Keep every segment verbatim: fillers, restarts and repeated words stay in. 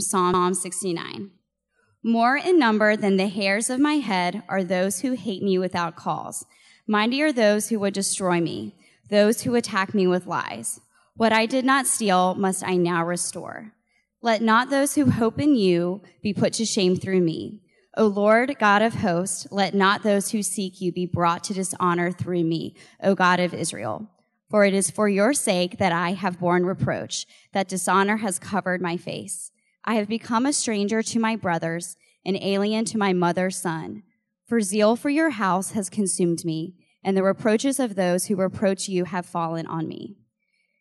Psalm sixty-nine. More in number than the hairs of my head are those who hate me without cause. Mighty are those who would destroy me, those who attack me with lies. What I did not steal must I now restore. Let not those who hope in you be put to shame through me. O Lord, God of hosts, let not those who seek you be brought to dishonor through me, O God of Israel. For it is for your sake that I have borne reproach, that dishonor has covered my face. I have become a stranger to my brothers, an alien to my mother's son. For zeal for your house has consumed me, and the reproaches of those who reproach you have fallen on me.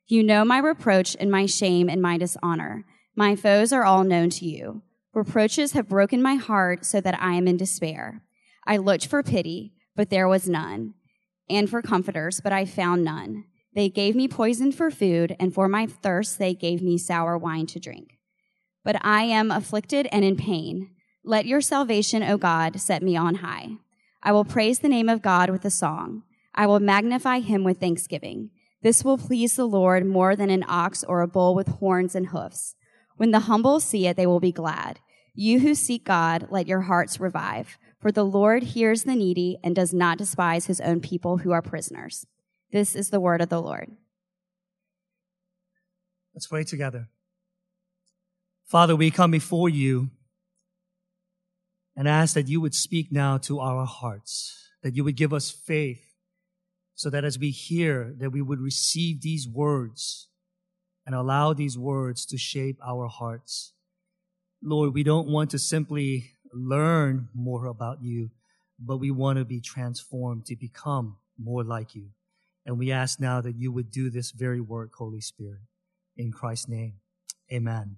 You know my reproach and my shame and my dishonor. My foes are all known to you. Reproaches have broken my heart so that I am in despair. I looked for pity, but there was none, and for comforters, but I found none. They gave me poison for food, and for my thirst they gave me sour wine to drink. But I am afflicted and in pain. Let your salvation, O God, set me on high. I will praise the name of God with a song. I will magnify him with thanksgiving. This will please the Lord more than an ox or a bull with horns and hoofs. When the humble see it, they will be glad. You who seek God, let your hearts revive, for the Lord hears the needy and does not despise his own people who are prisoners. This is the word of the Lord. Let's pray together. Father, we come before you and ask that you would speak now to our hearts, that you would give us faith so that as we hear, that we would receive these words and allow these words to shape our hearts. Lord, we don't want to simply learn more about you, but we want to be transformed to become more like you. And we ask now that you would do this very work, Holy Spirit. In Christ's name, amen.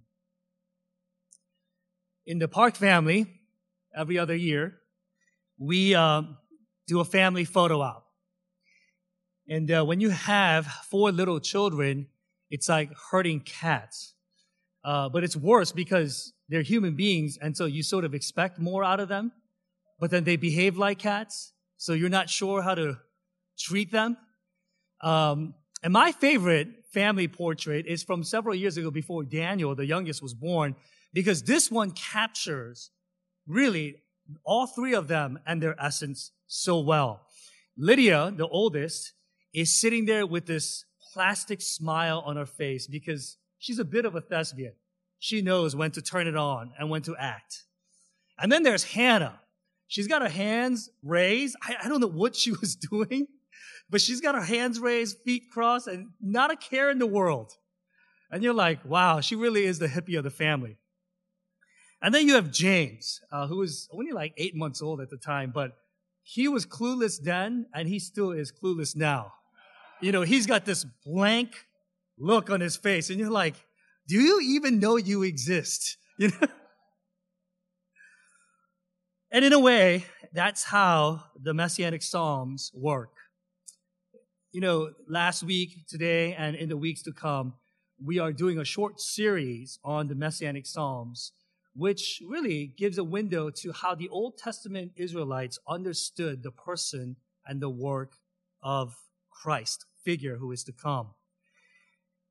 In the Park family, every other year, we uh, do a family photo op. And uh, when you have four little children, it's like herding cats. Uh, but it's worse because they're human beings, and so you sort of expect more out of them, but then they behave like cats, so you're not sure how to treat them. Um, and my favorite family portrait is from several years ago before Daniel, the youngest, was born, because this one captures really all three of them and their essence so well. Lydia, the oldest, is sitting there with this plastic smile on her face because she's a bit of a thespian. She knows when to turn it on and when to act. And then there's Hannah. She's got her hands raised. I, I don't know what she was doing, but she's got her hands raised, feet crossed, and not a care in the world. And you're like, wow, she really is the hippie of the family. And then you have James, uh, who was only like eight months old at the time, but he was clueless then, and he still is clueless now. You know, he's got this blank look on his face, and you're like, do you even know you exist? You know? And in a way, that's how the Messianic Psalms work. You know, last week, today, and in the weeks to come, we are doing a short series on the Messianic Psalms, which really gives a window to how the Old Testament Israelites understood the person and the work of Christ, figure who is to come.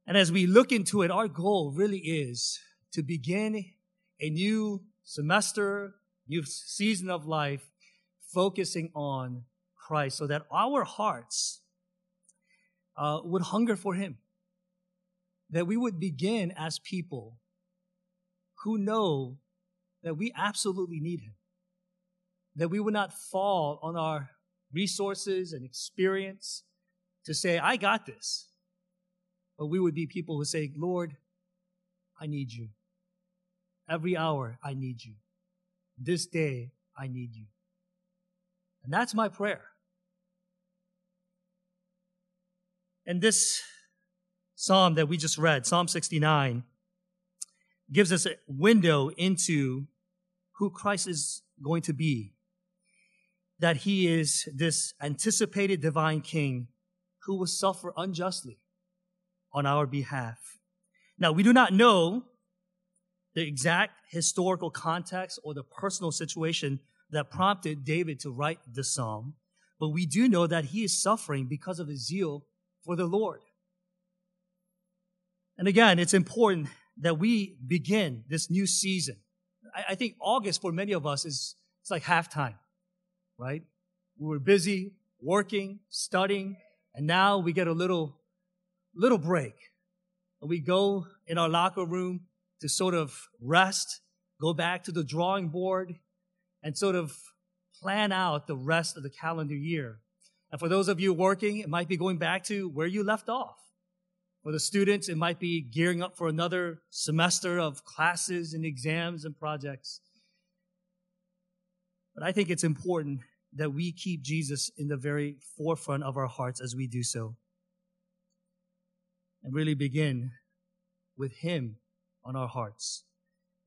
And as we look into it, our goal really is to begin a new semester, new season of life, focusing on Christ so that our hearts uh, would hunger for him, that we would begin as people who know that we absolutely need him, that we would not fall on our resources and experience to say, I got this. But we would be people who say, Lord, I need you. Every hour, I need you. This day, I need you. And that's my prayer. And this psalm that we just read, Psalm sixty-nine, gives us a window into who Christ is going to be. That he is this anticipated divine king who will suffer unjustly on our behalf. Now, we do not know the exact historical context or the personal situation that prompted David to write the psalm, but we do know that he is suffering because of his zeal for the Lord. And again, it's important that we begin this new season. I, I think August for many of us is it's like halftime, right? We were busy working, studying, and now we get a little little break. And we go in our locker room to sort of rest, go back to the drawing board, and sort of plan out the rest of the calendar year. And for those of you working, it might be going back to where you left off. For the students, it might be gearing up for another semester of classes and exams and projects. But I think it's important that we keep Jesus in the very forefront of our hearts as we do so. And really begin with Him on our hearts.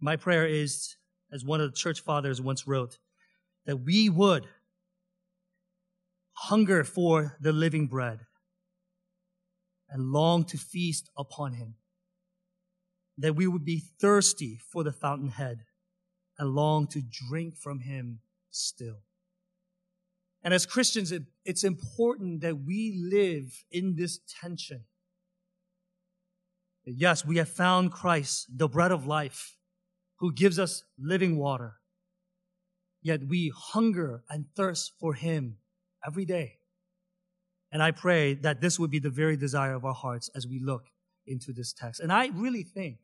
My prayer is, as one of the church fathers once wrote, that we would hunger for the living bread and long to feast upon Him. That we would be thirsty for the fountainhead and long to drink from Him still. And as Christians, it, it's important that we live in this tension. Yes, we have found Christ, the bread of life, who gives us living water. Yet we hunger and thirst for Him every day. And I pray that this would be the very desire of our hearts as we look into this text. And I really think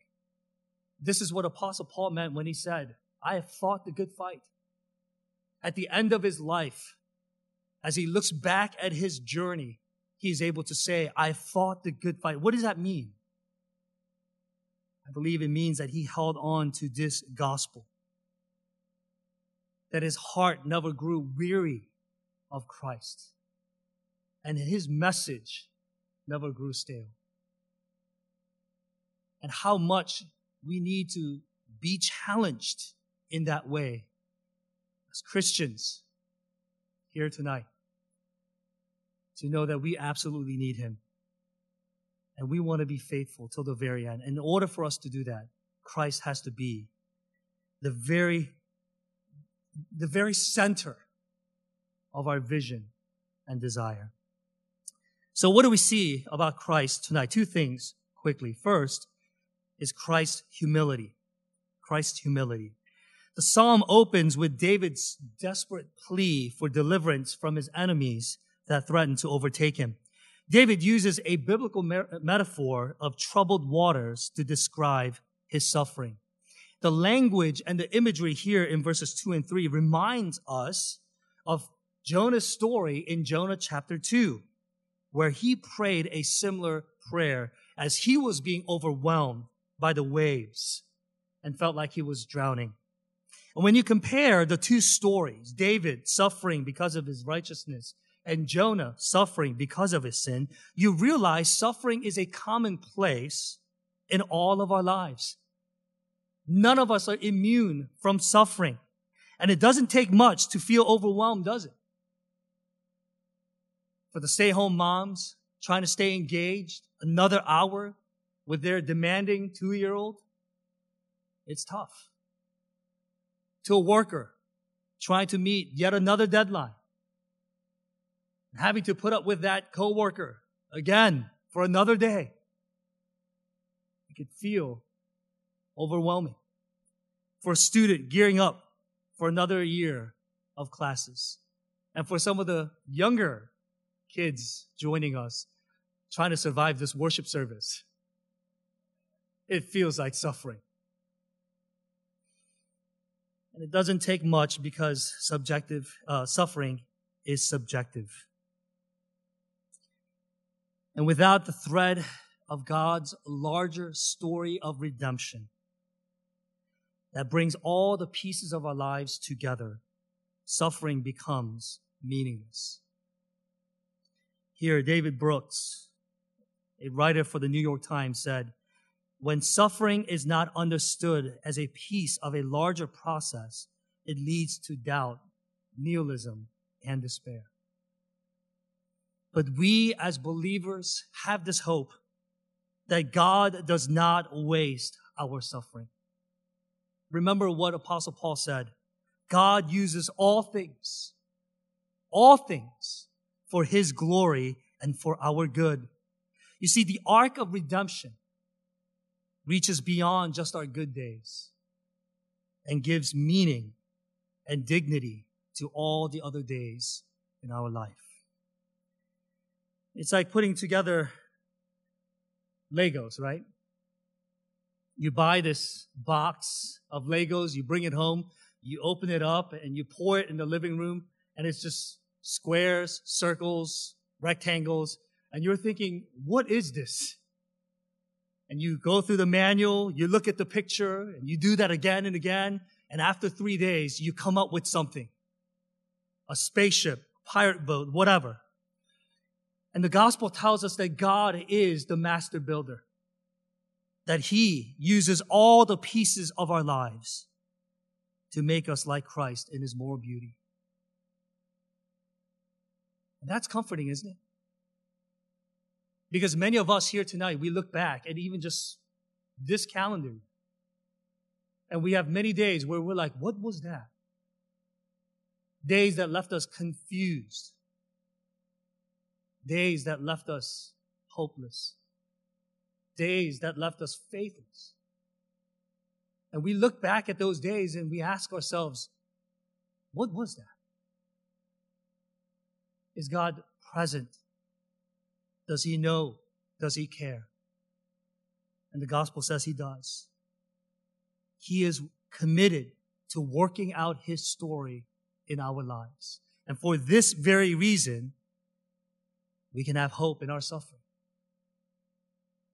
this is what Apostle Paul meant when he said, I have fought the good fight. At the end of his life, as he looks back at his journey, he is able to say, I fought the good fight. What does that mean? I believe it means that he held on to this gospel, that his heart never grew weary of Christ, and his message never grew stale. And how much we need to be challenged in that way as Christians here tonight, to know that we absolutely need Him. And we want to be faithful till the very end. And in order for us to do that, Christ has to be the very, the very center of our vision and desire. So what do we see about Christ tonight? Two things quickly. First is Christ's humility. Christ's humility. The psalm opens with David's desperate plea for deliverance from his enemies that threaten to overtake him. David uses a biblical mer- metaphor of troubled waters to describe his suffering. The language and the imagery here in verses two and three reminds us of Jonah's story in Jonah chapter two, where he prayed a similar prayer as he was being overwhelmed by the waves and felt like he was drowning. And when you compare the two stories, David suffering because of his righteousness and Jonah suffering because of his sin, you realize suffering is a commonplace in all of our lives. None of us are immune from suffering. And it doesn't take much to feel overwhelmed, does it? For the stay-home moms trying to stay engaged another hour with their demanding two-year-old, it's tough. To a worker trying to meet yet another deadline, having to put up with that coworker again for another day. It could feel overwhelming. For a student gearing up for another year of classes. And for some of the younger kids joining us, trying to survive this worship service. It feels like suffering. And it doesn't take much because subjective uh, suffering is subjective. And without the thread of God's larger story of redemption that brings all the pieces of our lives together, suffering becomes meaningless. Here, David Brooks, a writer for the New York Times, said, when suffering is not understood as a piece of a larger process, it leads to doubt, nihilism, and despair. But we as believers have this hope that God does not waste our suffering. Remember what Apostle Paul said, God uses all things, all things for His glory and for our good. You see, the arc of redemption, reaches beyond just our good days and gives meaning and dignity to all the other days in our life. It's like putting together Legos, right? You buy this box of Legos, you bring it home, you open it up, and you pour it in the living room, and it's just squares, circles, rectangles, and you're thinking, what is this? And you go through the manual, you look at the picture, and you do that again and again, and after three days, you come up with something. A spaceship, pirate boat, whatever. And the gospel tells us that God is the master builder. That He uses all the pieces of our lives to make us like Christ in His moral beauty. And that's comforting, isn't it? Because many of us here tonight, we look back at even just this calendar. And we have many days where we're like, what was that? Days that left us confused. Days that left us hopeless. Days that left us faithless. And we look back at those days and we ask ourselves, what was that? Is God present? Does He know? Does He care? And the gospel says He does. He is committed to working out His story in our lives. And for this very reason, we can have hope in our suffering.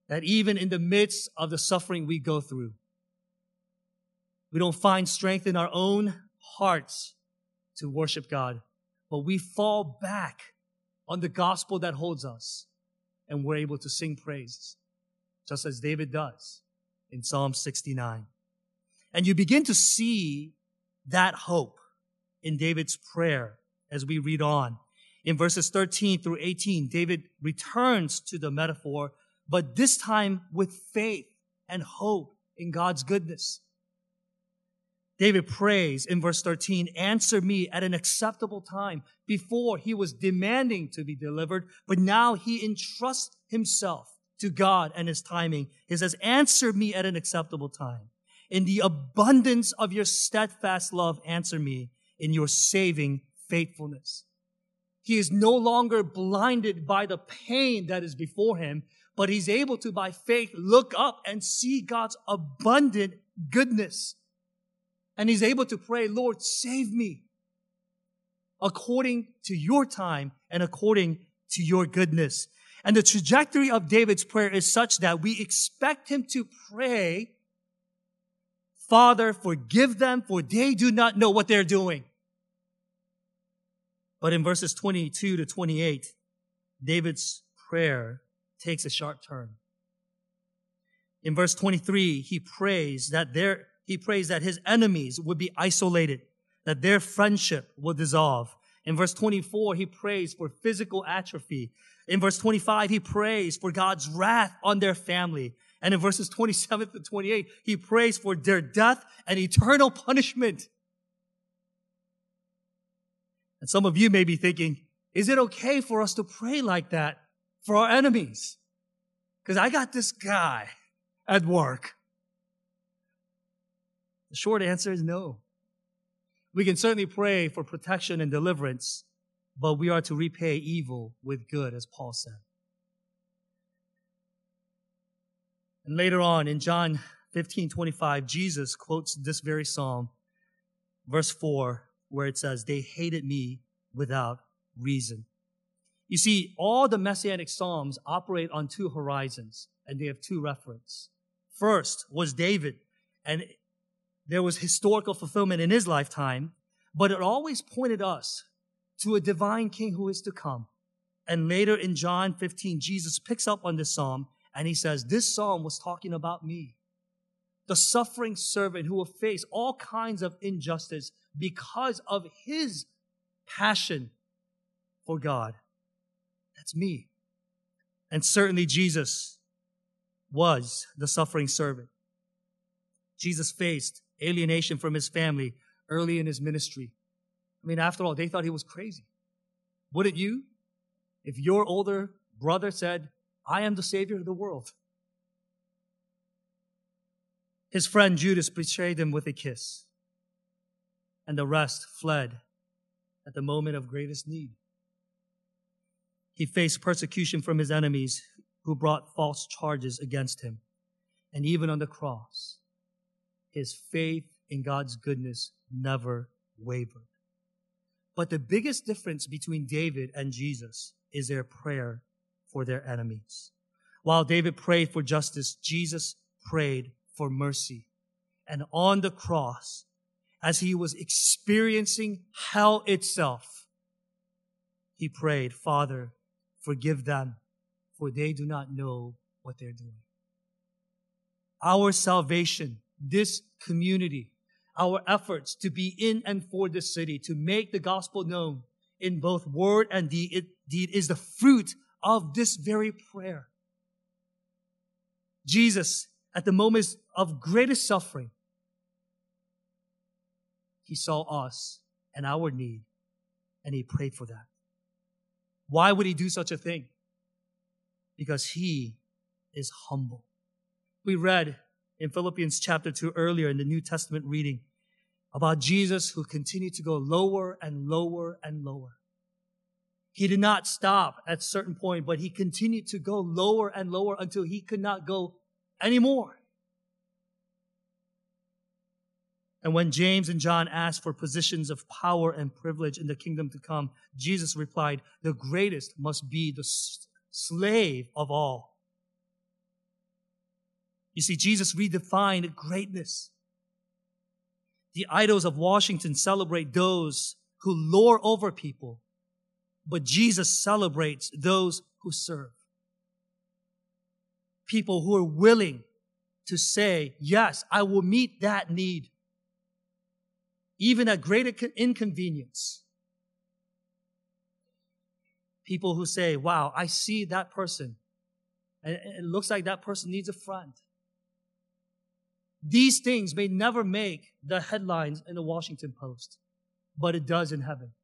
That even in the midst of the suffering we go through, we don't find strength in our own hearts to worship God, but we fall back on the gospel that holds us, and we're able to sing praises, just as David does in Psalm sixty-nine. And you begin to see that hope in David's prayer as we read on. In verses thirteen through eighteen, David returns to the metaphor, but this time with faith and hope in God's goodness. David prays in verse thirteen, "Answer me at an acceptable time." Before, he was demanding to be delivered, but now he entrusts himself to God and His timing. He says, "Answer me at an acceptable time. In the abundance of your steadfast love, answer me in your saving faithfulness." He is no longer blinded by the pain that is before him, but he's able to, by faith, look up and see God's abundant goodness. And he's able to pray, "Lord, save me according to your time and according to your goodness." And the trajectory of David's prayer is such that we expect him to pray, "Father, forgive them, for they do not know what they're doing." But in verses twenty-two to twenty-eight, David's prayer takes a sharp turn. In verse twenty-three, he prays that their He prays that his enemies would be isolated, that their friendship will dissolve. In verse twenty-four, he prays for physical atrophy. In verse twenty-five, he prays for God's wrath on their family. And in verses twenty-seven to twenty-eight, he prays for their death and eternal punishment. And some of you may be thinking, is it okay for us to pray like that for our enemies? Because I got this guy at work. The short answer is no. We can certainly pray for protection and deliverance, but we are to repay evil with good, as Paul said. And later on in John fifteen twenty-five, Jesus quotes this very psalm, verse four, where it says, "They hated me without reason." You see, all the Messianic psalms operate on two horizons, and they have two references. First was David, and there was historical fulfillment in his lifetime, but it always pointed us to a divine king who is to come. And later in John fifteen, Jesus picks up on this psalm and he says, "This psalm was talking about me, the suffering servant who will face all kinds of injustice because of his passion for God." That's me. And certainly Jesus was the suffering servant. Jesus faced alienation from his family early in his ministry. I mean, after all, they thought he was crazy. Wouldn't you? If your older brother said, "I am the Savior of the world." His friend Judas betrayed him with a kiss, and the rest fled at the moment of greatest need. He faced persecution from his enemies who brought false charges against him. And even on the cross, his faith in God's goodness never wavered. But the biggest difference between David and Jesus is their prayer for their enemies. While David prayed for justice, Jesus prayed for mercy. And on the cross, as he was experiencing hell itself, he prayed, "Father, forgive them, for they do not know what they're doing." Our salvation, this community, our efforts to be in and for this city, to make the gospel known in both word and deed, is the fruit of this very prayer. Jesus, at the moments of greatest suffering, he saw us and our need, and he prayed for that. Why would he do such a thing? Because he is humble. We read in Philippians chapter two earlier in the New Testament reading about Jesus who continued to go lower and lower and lower. He did not stop at a certain point, but he continued to go lower and lower until he could not go anymore. And when James and John asked for positions of power and privilege in the kingdom to come, Jesus replied, "The greatest must be the slave of all." You see, Jesus redefined greatness. The idols of Washington celebrate those who lord over people, but Jesus celebrates those who serve. People who are willing to say, "Yes, I will meet that need, even at great inconvenience." People who say, "Wow, I see that person, and it looks like that person needs a friend." These things may never make the headlines in the Washington Post, but it does in heaven.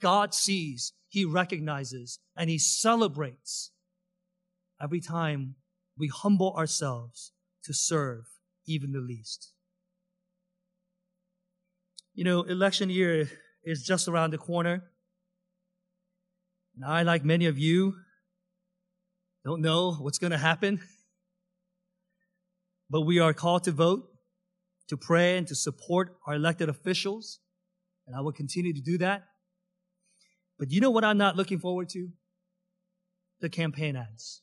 God sees, he recognizes, and he celebrates every time we humble ourselves to serve even the least. You know, election year is just around the corner. And I, like many of you, don't know what's going to happen. But we are called to vote, to pray, and to support our elected officials. And I will continue to do that. But you know what I'm not looking forward to? The campaign ads.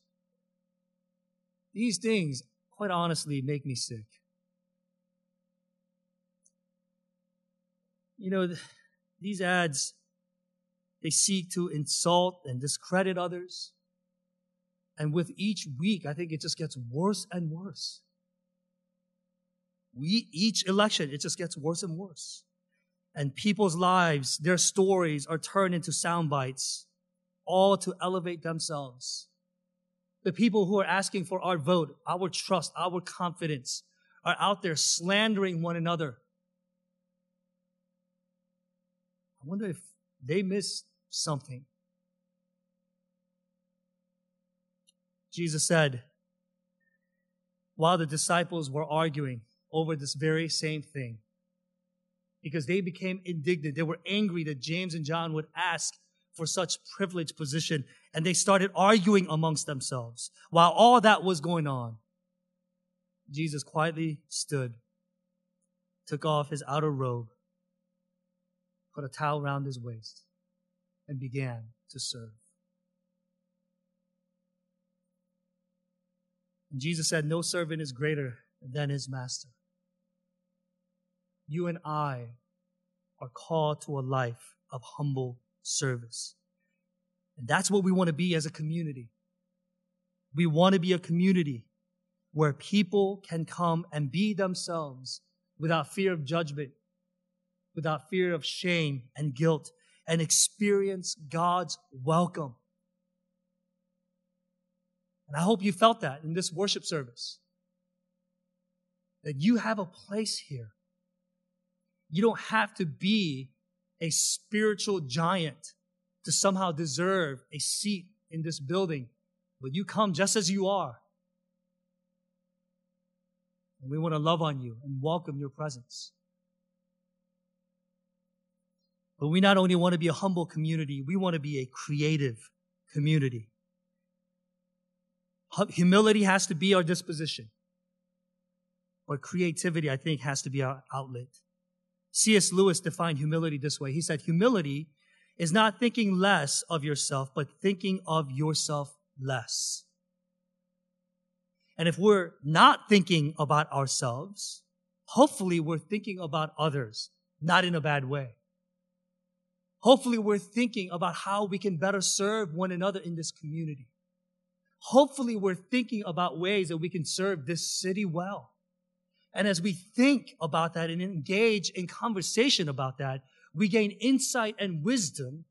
These things, quite honestly, make me sick. You know, th- these ads, they seek to insult and discredit others. And with each week, I think it just gets worse and worse. We, each election, it just gets worse and worse. And people's lives, their stories are turned into sound bites, all to elevate themselves. The people who are asking for our vote, our trust, our confidence, are out there slandering one another. I wonder if they missed something. Jesus said, while the disciples were arguing over this very same thing, because they became indignant. They were angry that James and John would ask for such privileged position, and they started arguing amongst themselves. While all that was going on, Jesus quietly stood, took off his outer robe, put a towel around his waist, and began to serve. And Jesus said, "No servant is greater than his master." You and I are called to a life of humble service. And that's what we want to be as a community. We want to be a community where people can come and be themselves without fear of judgment, without fear of shame and guilt, and experience God's welcome. And I hope you felt that in this worship service, that you have a place here. You don't have to be a spiritual giant to somehow deserve a seat in this building, but you come just as you are. And we want to love on you and welcome your presence. But we not only want to be a humble community, we want to be a creative community. Humility has to be our disposition. But creativity, I think, has to be our outlet. C S Lewis defined humility this way. He said, humility is not thinking less of yourself, but thinking of yourself less. And if we're not thinking about ourselves, hopefully we're thinking about others, not in a bad way. Hopefully we're thinking about how we can better serve one another in this community. Hopefully we're thinking about ways that we can serve this city well. And as we think about that and engage in conversation about that, we gain insight and wisdom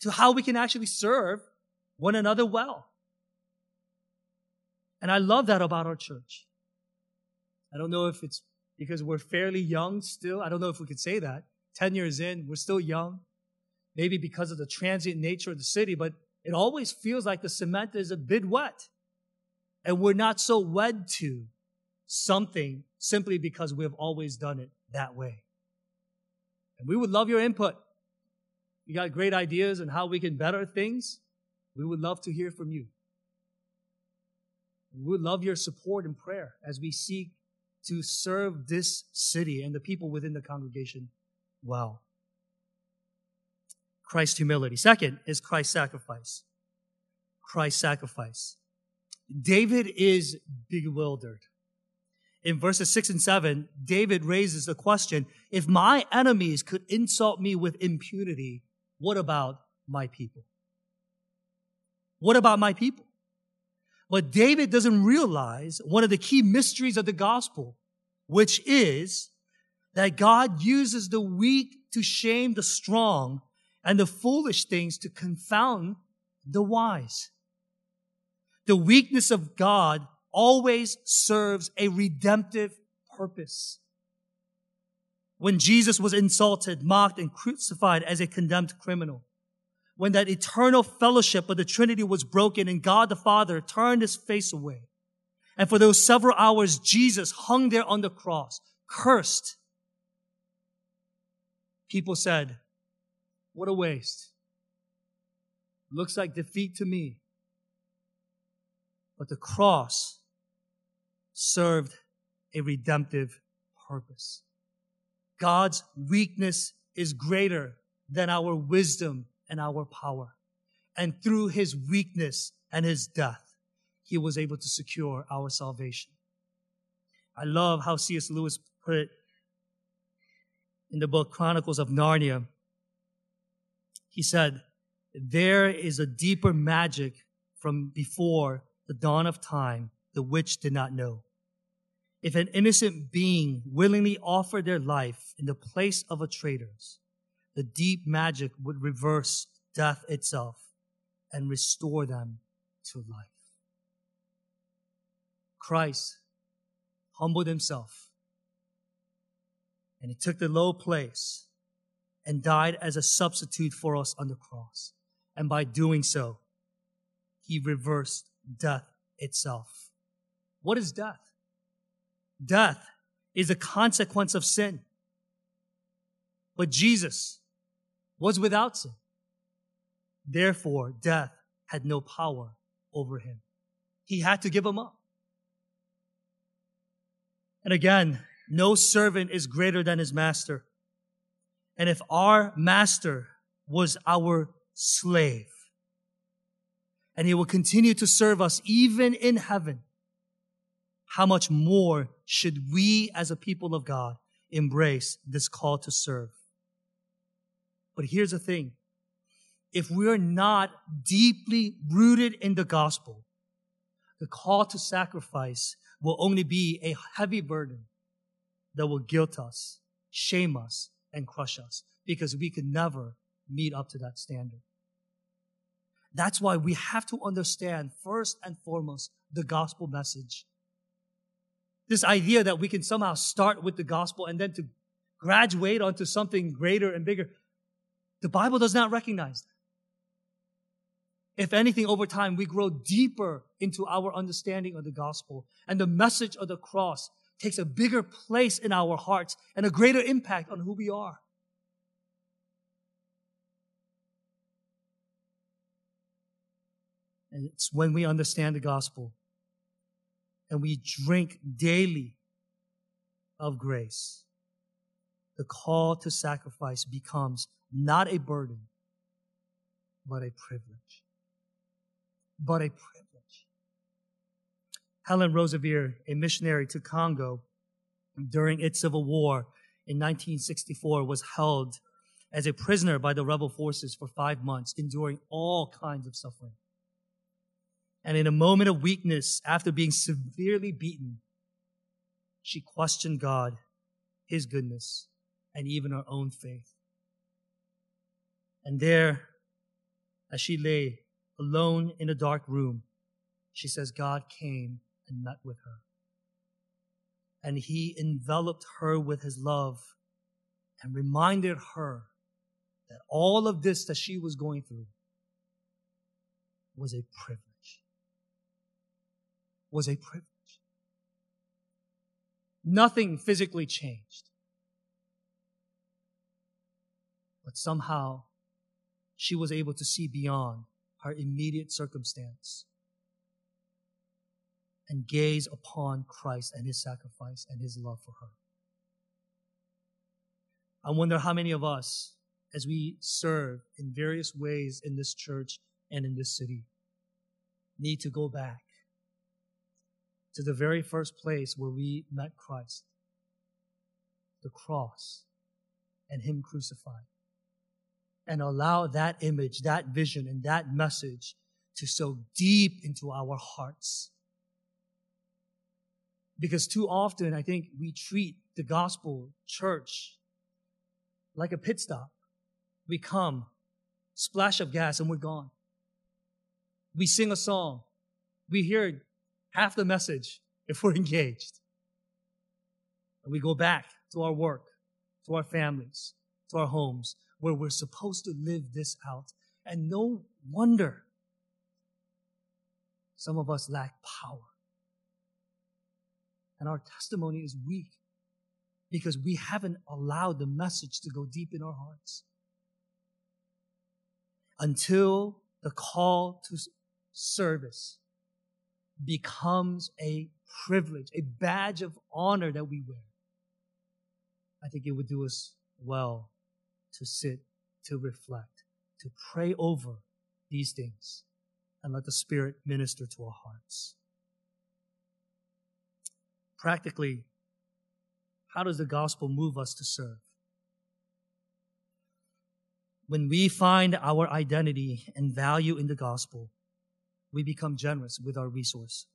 to how we can actually serve one another well. And I love that about our church. I don't know if it's because we're fairly young still. I don't know if we could say that. Ten years in, we're still young. Maybe because of the transient nature of the city, but it always feels like the cement is a bit wet. And we're not so wed to something simply because we've always done it that way. And we would love your input. You got great ideas on how we can better things. We would love to hear from you. We would love your support and prayer as we seek to serve this city and the people within the congregation well. Christ's humility. Second is Christ's sacrifice. Christ's sacrifice. David is bewildered. In verses six and seven, David raises the question, if my enemies could insult me with impunity, what about my people? What about my people? But David doesn't realize one of the key mysteries of the gospel, which is that God uses the weak to shame the strong and the foolish things to confound the wise. The weakness of God always serves a redemptive purpose. When Jesus was insulted, mocked, and crucified as a condemned criminal, when that eternal fellowship of the Trinity was broken and God the Father turned his face away, and for those several hours, Jesus hung there on the cross, cursed, people said, what a waste. Looks like defeat to me. But the cross served a redemptive purpose. God's weakness is greater than our wisdom and our power. And through his weakness and his death, he was able to secure our salvation. I love how C S Lewis put it in the book Chronicles of Narnia. He said, there is a deeper magic from before the dawn of time the witch did not know. If an innocent being willingly offered their life in the place of a traitor's, the deep magic would reverse death itself and restore them to life. Christ humbled himself, and he took the low place and died as a substitute for us on the cross. And by doing so, he reversed death itself. What is death? Death is a consequence of sin. But Jesus was without sin. Therefore, death had no power over him. He had to give him up. And again, no servant is greater than his master. And if our master was our slave, and he will continue to serve us even in heaven, how much more should we as a people of God embrace this call to serve? But here's the thing. If we're not deeply rooted in the gospel, the call to sacrifice will only be a heavy burden that will guilt us, shame us, and crush us, because we could never meet up to that standard. That's why we have to understand, first and foremost, the gospel message. This idea that we can somehow start with the gospel and then to graduate onto something greater and bigger, the Bible does not recognize that. If anything, over time, we grow deeper into our understanding of the gospel and the message of the cross takes a bigger place in our hearts and a greater impact on who we are. And it's when we understand the gospel and we drink daily of grace, the call to sacrifice becomes not a burden, but a privilege. But a privilege. Helen Roosevelt, a missionary to Congo during its civil war in nineteen sixty-four, was held as a prisoner by the rebel forces for five months, enduring all kinds of suffering. And in a moment of weakness, after being severely beaten, she questioned God, His goodness, and even her own faith. And there, as she lay alone in a dark room, she says God came and met with her. And He enveloped her with His love and reminded her that all of this that she was going through was a privilege. was a privilege. Nothing physically changed. But somehow, she was able to see beyond her immediate circumstance and gaze upon Christ and His sacrifice and His love for her. I wonder how many of us, as we serve in various ways in this church and in this city, need to go back to the very first place where we met Christ, the cross, and Him crucified, and allow that image, that vision, and that message to soak deep into our hearts. Because too often, I think, we treat the gospel church like a pit stop. We come, splash of gas, and we're gone. We sing a song. We hear half the message if we're engaged. And we go back to our work, to our families, to our homes, where we're supposed to live this out. And no wonder some of us lack power. And our testimony is weak because we haven't allowed the message to go deep in our hearts. Until the call to service becomes a privilege, a badge of honor that we wear, I think it would do us well to sit, to reflect, to pray over these things, and let the Spirit minister to our hearts. Practically, how does the gospel move us to serve? When we find our identity and value in the gospel, we become generous with our resource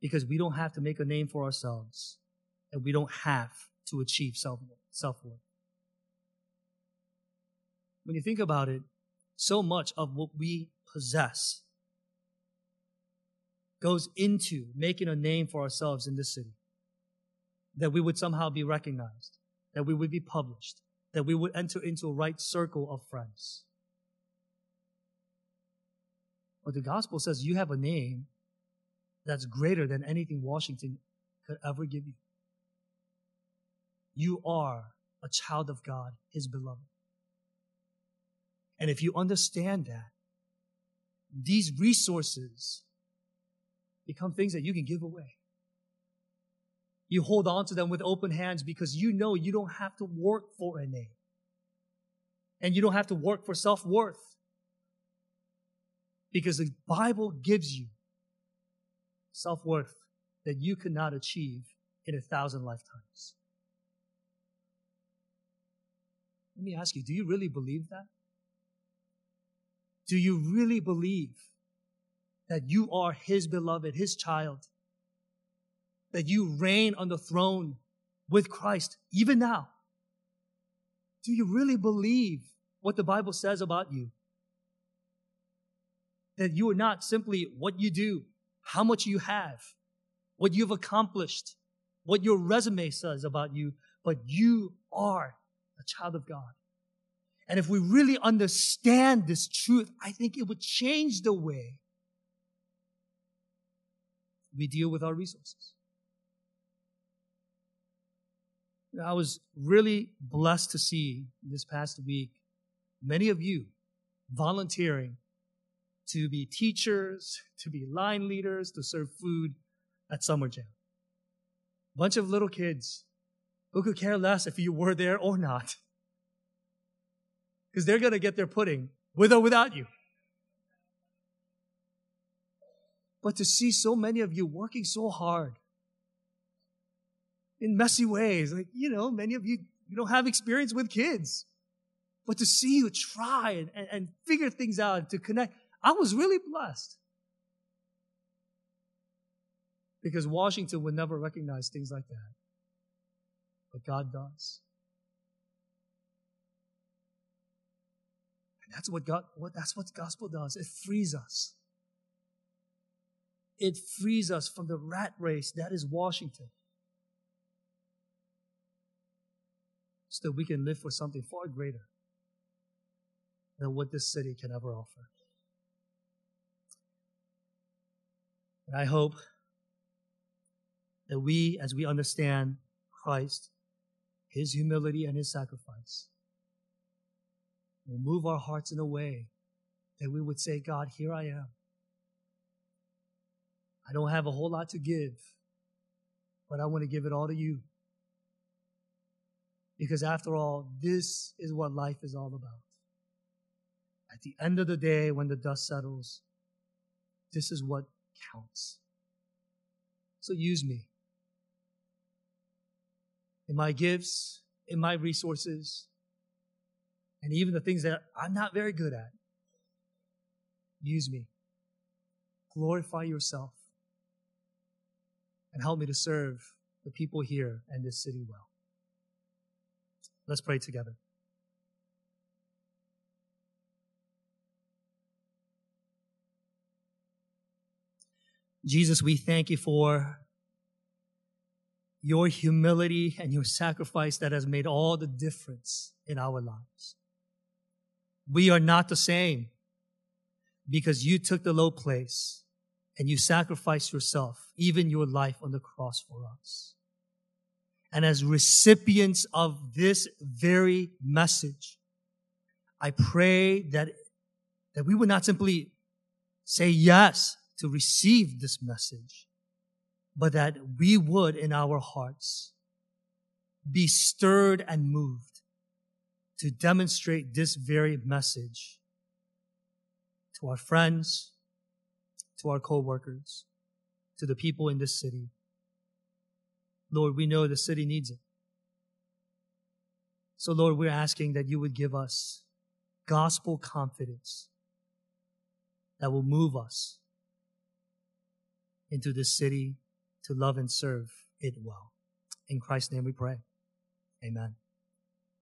because we don't have to make a name for ourselves and we don't have to achieve self-worth. When you think about it, so much of what we possess goes into making a name for ourselves in this city, that we would somehow be recognized, that we would be published, that we would enter into a right circle of friends. But the gospel says you have a name that's greater than anything Washington could ever give you. You are a child of God, His beloved. And if you understand that, these resources become things that you can give away. You hold on to them with open hands because you know you don't have to work for a name. And you don't have to work for self-worth. Because the Bible gives you self-worth that you could not achieve in a thousand lifetimes. Let me ask you, do you really believe that? Do you really believe that you are His beloved, His child, that you reign on the throne with Christ even now? Do you really believe what the Bible says about you? That you are not simply what you do, how much you have, what you've accomplished, what your resume says about you, but you are a child of God. And if we really understand this truth, I think it would change the way we deal with our resources. I was really blessed to see this past week many of you volunteering to be teachers, to be line leaders, to serve food at Summer Jam. A bunch of little kids who could care less if you were there or not, because they're going to get their pudding with or without you. But to see so many of you working so hard in messy ways, like, you know, many of you, you don't have experience with kids. But to see you try and, and, and figure things out, to connect, I was really blessed. Because Washington would never recognize things like that. But God does. And that's what God, what, that's what the gospel does. It frees us. It frees us from the rat race that is Washington, so that we can live for something far greater than what this city can ever offer. And I hope that we, as we understand Christ, His humility and His sacrifice, will move our hearts in a way that we would say, God, here I am. I don't have a whole lot to give, but I want to give it all to you. Because after all, this is what life is all about. At the end of the day, when the dust settles, this is what counts. So use me. In my gifts, in my resources, and even the things that I'm not very good at, use me. Glorify yourself. And help me to serve the people here and this city well. Let's pray together. Jesus, we thank you for your humility and your sacrifice that has made all the difference in our lives. We are not the same because you took the low place and you sacrificed yourself, even your life on the cross for us. And as recipients of this very message, I pray that, that we would not simply say yes to receive this message, but that we would in our hearts be stirred and moved to demonstrate this very message to our friends, to our co-workers, to the people in this city. Lord, we know the city needs it. So, Lord, we're asking that you would give us gospel confidence that will move us into this city to love and serve it well. In Christ's name we pray. Amen.